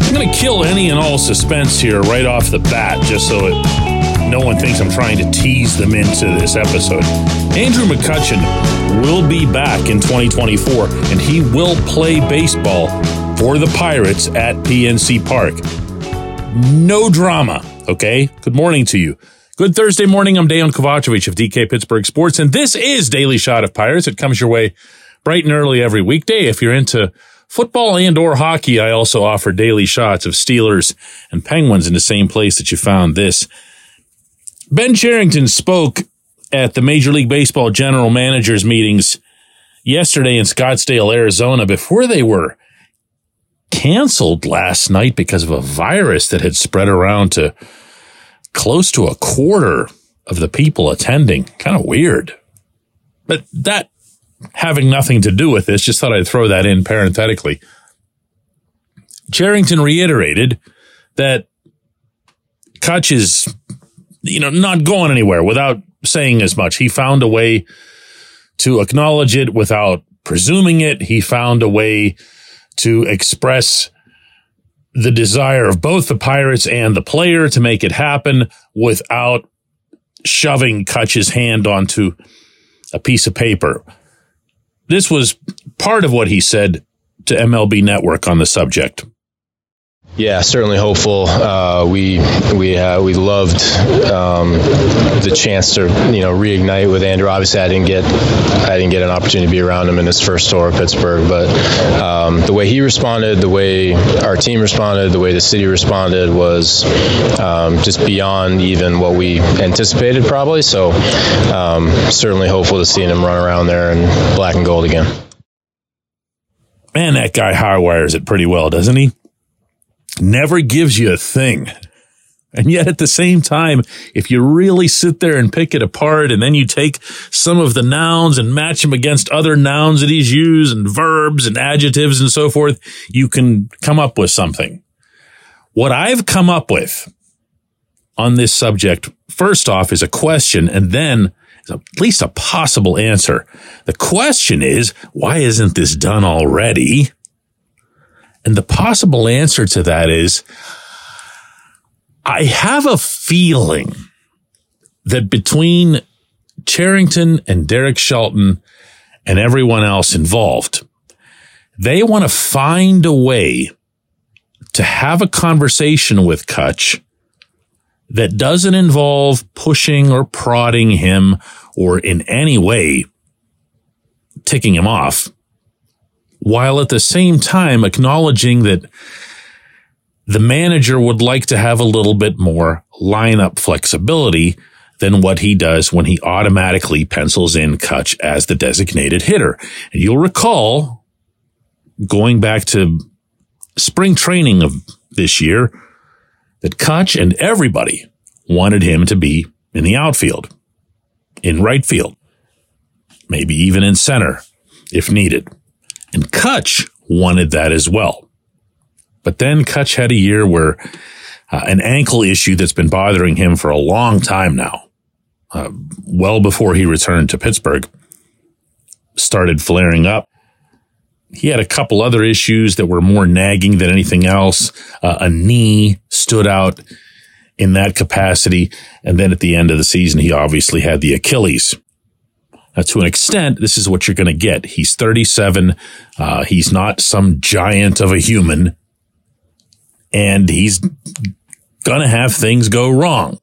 I'm going to kill any and all suspense here right off the bat, just so no one thinks I'm trying to tease them into this episode. Andrew McCutchen will be back in 2024, and he will play baseball for the Pirates at PNC Park. No drama, okay? Good morning to you. Good Thursday morning. I'm Dejan Kovacevic of DK Pittsburgh Sports, and this is Daily Shot of Pirates. It comes your way bright and early every weekday if you're into football and or hockey. I also offer daily shots of Steelers and Penguins in the same place that you found this. Ben Cherington spoke at the Major League Baseball General Managers meetings yesterday in Scottsdale, Arizona, before they were canceled last night because of a virus that had spread around to close to a quarter of the people attending. Kind of weird. But that having nothing to do with this, just thought I'd throw that in parenthetically. Cherington reiterated that Kutch is, not going anywhere without saying as much. He found a way to acknowledge it without presuming it. He found a way to express the desire of both the Pirates and the player to make it happen without shoving Kutch's hand onto a piece of paper. This was part of what he said to MLB Network on the subject. Yeah, certainly hopeful. We loved the chance to reignite with Andrew. Obviously, I didn't get an opportunity to be around him in his first tour at Pittsburgh, but the way he responded, the way our team responded, the way the city responded was just beyond even what we anticipated, probably. So certainly hopeful to seeing him run around there in black and gold again. Man, that guy high wires it pretty well, doesn't he? Never gives you a thing. And yet at the same time, if you really sit there and pick it apart and then you take some of the nouns and match them against other nouns that he's used and verbs and adjectives and so forth, you can come up with something. What I've come up with on this subject, first off, is a question and then at least a possible answer. The question is, why isn't this done already? And the possible answer to that is, I have a feeling that between Cherington and Derek Shelton and everyone else involved, they want to find a way to have a conversation with Kutch that doesn't involve pushing or prodding him or in any way ticking him off, while at the same time acknowledging that the manager would like to have a little bit more lineup flexibility than what he does when he automatically pencils in Kutch as the designated hitter. And you'll recall, going back to spring training of this year, that Kutch and everybody wanted him to be in the outfield, in right field, maybe even in center if needed. And Kutch wanted that as well. But then Kutch had a year where an ankle issue that's been bothering him for a long time now, well before he returned to Pittsburgh, started flaring up. He had a couple other issues that were more nagging than anything else. A knee stood out in that capacity. And then at the end of the season, he obviously had the Achilles. Now, to an extent, this is what you're going to get. He's 37. He's not some giant of a human. And he's going to have things go wrong.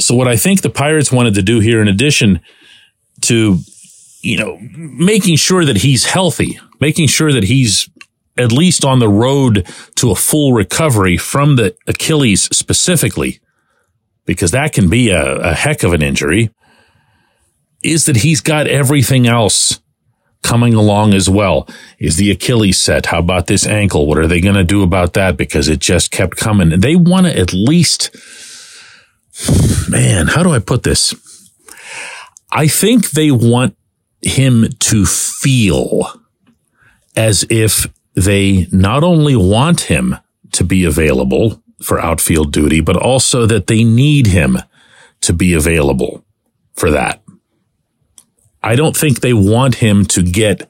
So what I think the Pirates wanted to do here, in addition to, you know, making sure that he's healthy, making sure that he's at least on the road to a full recovery from the Achilles specifically, because that can be a heck of an injury, is that he's got everything else coming along as well. Is the Achilles set? How about this ankle? What are they going to do about that? Because it just kept coming. And they want to at least, man, how do I put this? I think they want him to feel as if they not only want him to be available for outfield duty, but also that they need him to be available for that. I don't think they want him to get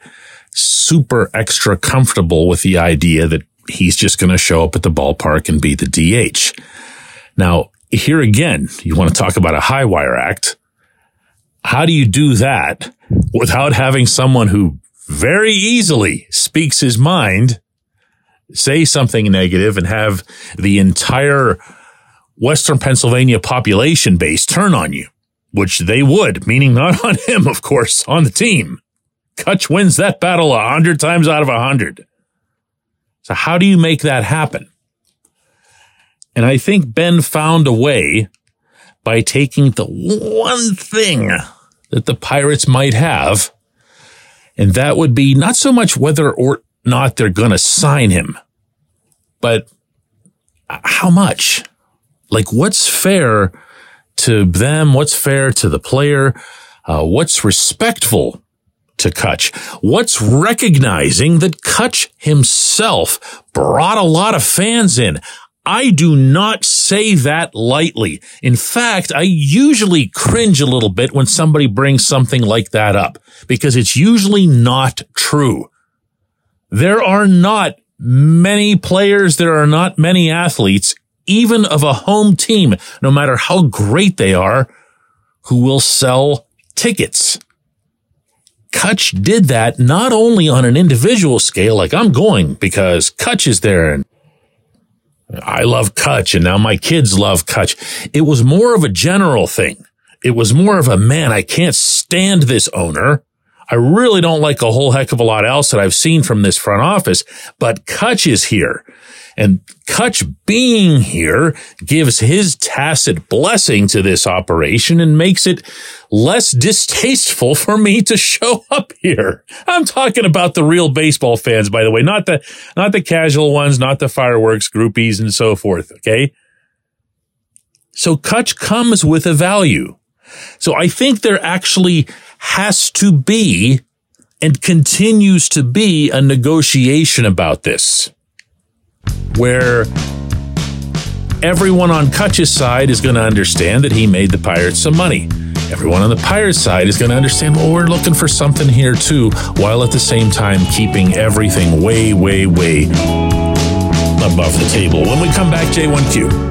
super extra comfortable with the idea that he's just going to show up at the ballpark and be the DH. Now, here again, you want to talk about a high wire act. How do you do that without having someone who very easily speaks his mind, say something negative, and have the entire Western Pennsylvania population base turn on you? Which they would, meaning not on him, of course, on the team. Kutch wins that battle 100 times out of 100. So how do you make that happen? And I think Ben found a way by taking the one thing that the Pirates might have, and that would be not so much whether or not they're going to sign him, but how much? Like, what's fair to them? What's fair to the player? What's respectful to Kutch? What's recognizing that Kutch himself brought a lot of fans in? I do not say that lightly. In fact, I usually cringe a little bit when somebody brings something like that up, because it's usually not true. There are not many players. There are not many athletes, even of a home team, no matter how great they are, who will sell tickets. Kutch did that not only on an individual scale, like I'm going because Kutch is there and I love Kutch and now my kids love Kutch. It was more of a general thing. It was more of a, man, I can't stand this owner. I really don't like a whole heck of a lot else that I've seen from this front office, but Kutch is here. And Kutch being here gives his tacit blessing to this operation and makes it less distasteful for me to show up here. I'm talking about the real baseball fans, by the way, not the casual ones, not the fireworks groupies and so forth. Okay. So Kutch comes with a value. So I think there actually has to be and continues to be a negotiation about this, where everyone on Kutch's side is going to understand that he made the Pirates some money. Everyone on the Pirates side is going to understand, well, we're looking for something here too, while at the same time keeping everything way, way, way above the table. When we come back, J1Q.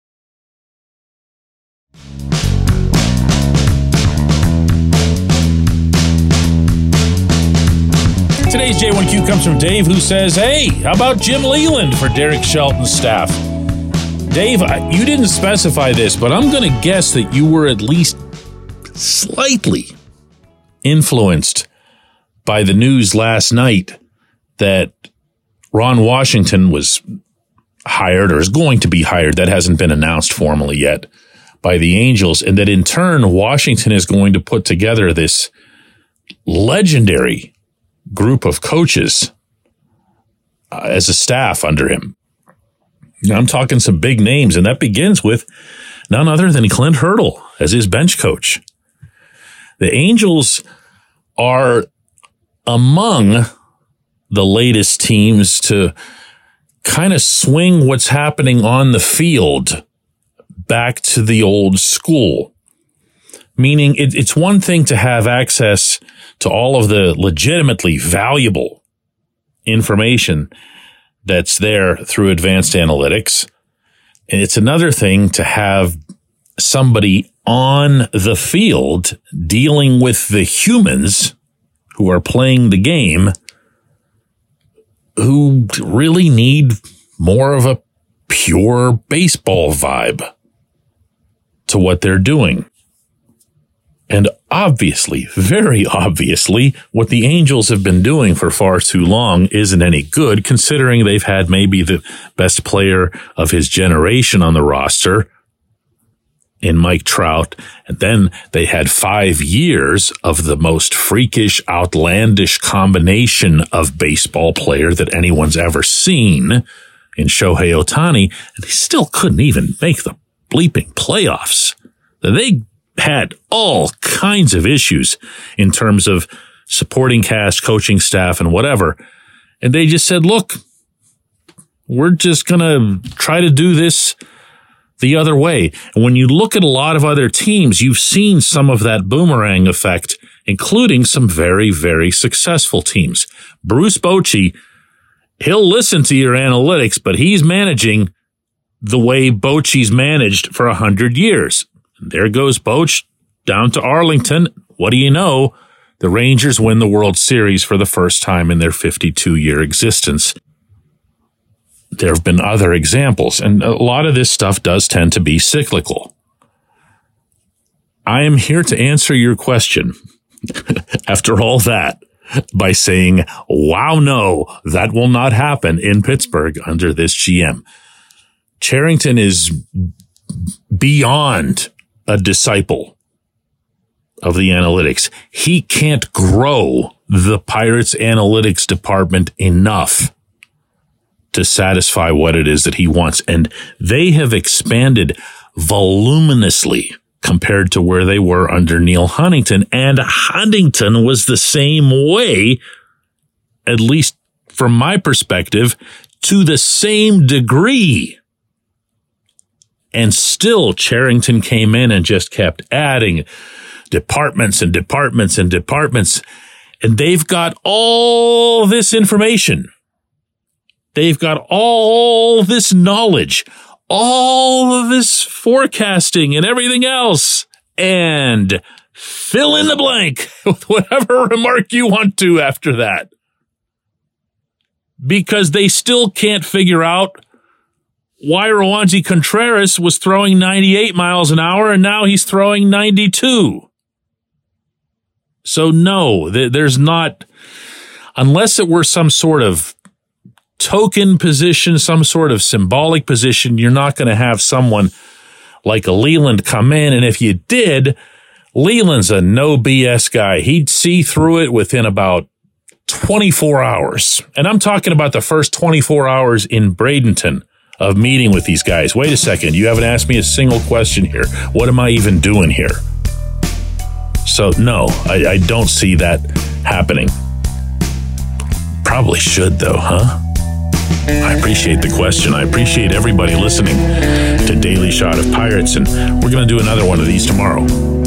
Today's J1Q comes from Dave, who says, hey, how about Jim Leland for Derek Shelton's staff? Dave, you didn't specify this, but I'm going to guess that you were at least slightly influenced by the news last night that Ron Washington was hired or is going to be hired. That hasn't been announced formally yet by the Angels. And that in turn, Washington is going to put together this legendary group of coaches as a staff under him. Now, I'm talking some big names, and that begins with none other than Clint Hurdle as his bench coach. The Angels are among the latest teams to kind of swing what's happening on the field back to the old school. Meaning it's one thing to have access to all of the legitimately valuable information that's there through advanced analytics. And it's another thing to have somebody on the field dealing with the humans who are playing the game who really need more of a pure baseball vibe to what they're doing. And obviously, very obviously, what the Angels have been doing for far too long isn't any good, considering they've had maybe the best player of his generation on the roster in Mike Trout. And then they had 5 years of the most freakish, outlandish combination of baseball player that anyone's ever seen in Shohei Ohtani. And they still couldn't even make the bleeping playoffs. They had all kinds of issues in terms of supporting cast, coaching staff, and whatever. And they just said, look, we're just going to try to do this the other way. And when you look at a lot of other teams, you've seen some of that boomerang effect, including some very, very successful teams. Bruce Bochy, he'll listen to your analytics, but he's managing the way Bochy's managed for 100 years. There goes Boch down to Arlington. What do you know? The Rangers win the World Series for the first time in their 52-year existence. There have been other examples, and a lot of this stuff does tend to be cyclical. I am here to answer your question after all that by saying, wow, no, that will not happen in Pittsburgh under this GM. Cherington is beyond a disciple of the analytics. He can't grow the Pirates analytics department enough to satisfy what it is that he wants. And they have expanded voluminously compared to where they were under Neil Huntington. And Huntington was the same way, at least from my perspective, to the same degree. And still, Cherington came in and just kept adding departments and departments and departments. And they've got all this information. They've got all this knowledge, all of this forecasting and everything else. And fill in the blank with whatever remark you want to after that. Because they still can't figure out why Roansy Contreras was throwing 98 miles an hour and now he's throwing 92. So no, there's not, unless it were some sort of token position, some sort of symbolic position, you're not going to have someone like a Leland come in. And if you did, Leland's a no BS guy. He'd see through it within about 24 hours. And I'm talking about the first 24 hours in Bradenton of meeting with these guys. Wait a second, you haven't asked me a single question here. What am I even doing here? So no, I don't see that happening. Probably should though, huh? I appreciate the question. I appreciate everybody listening to Daily Shot of Pirates, and we're going to do another one of these tomorrow.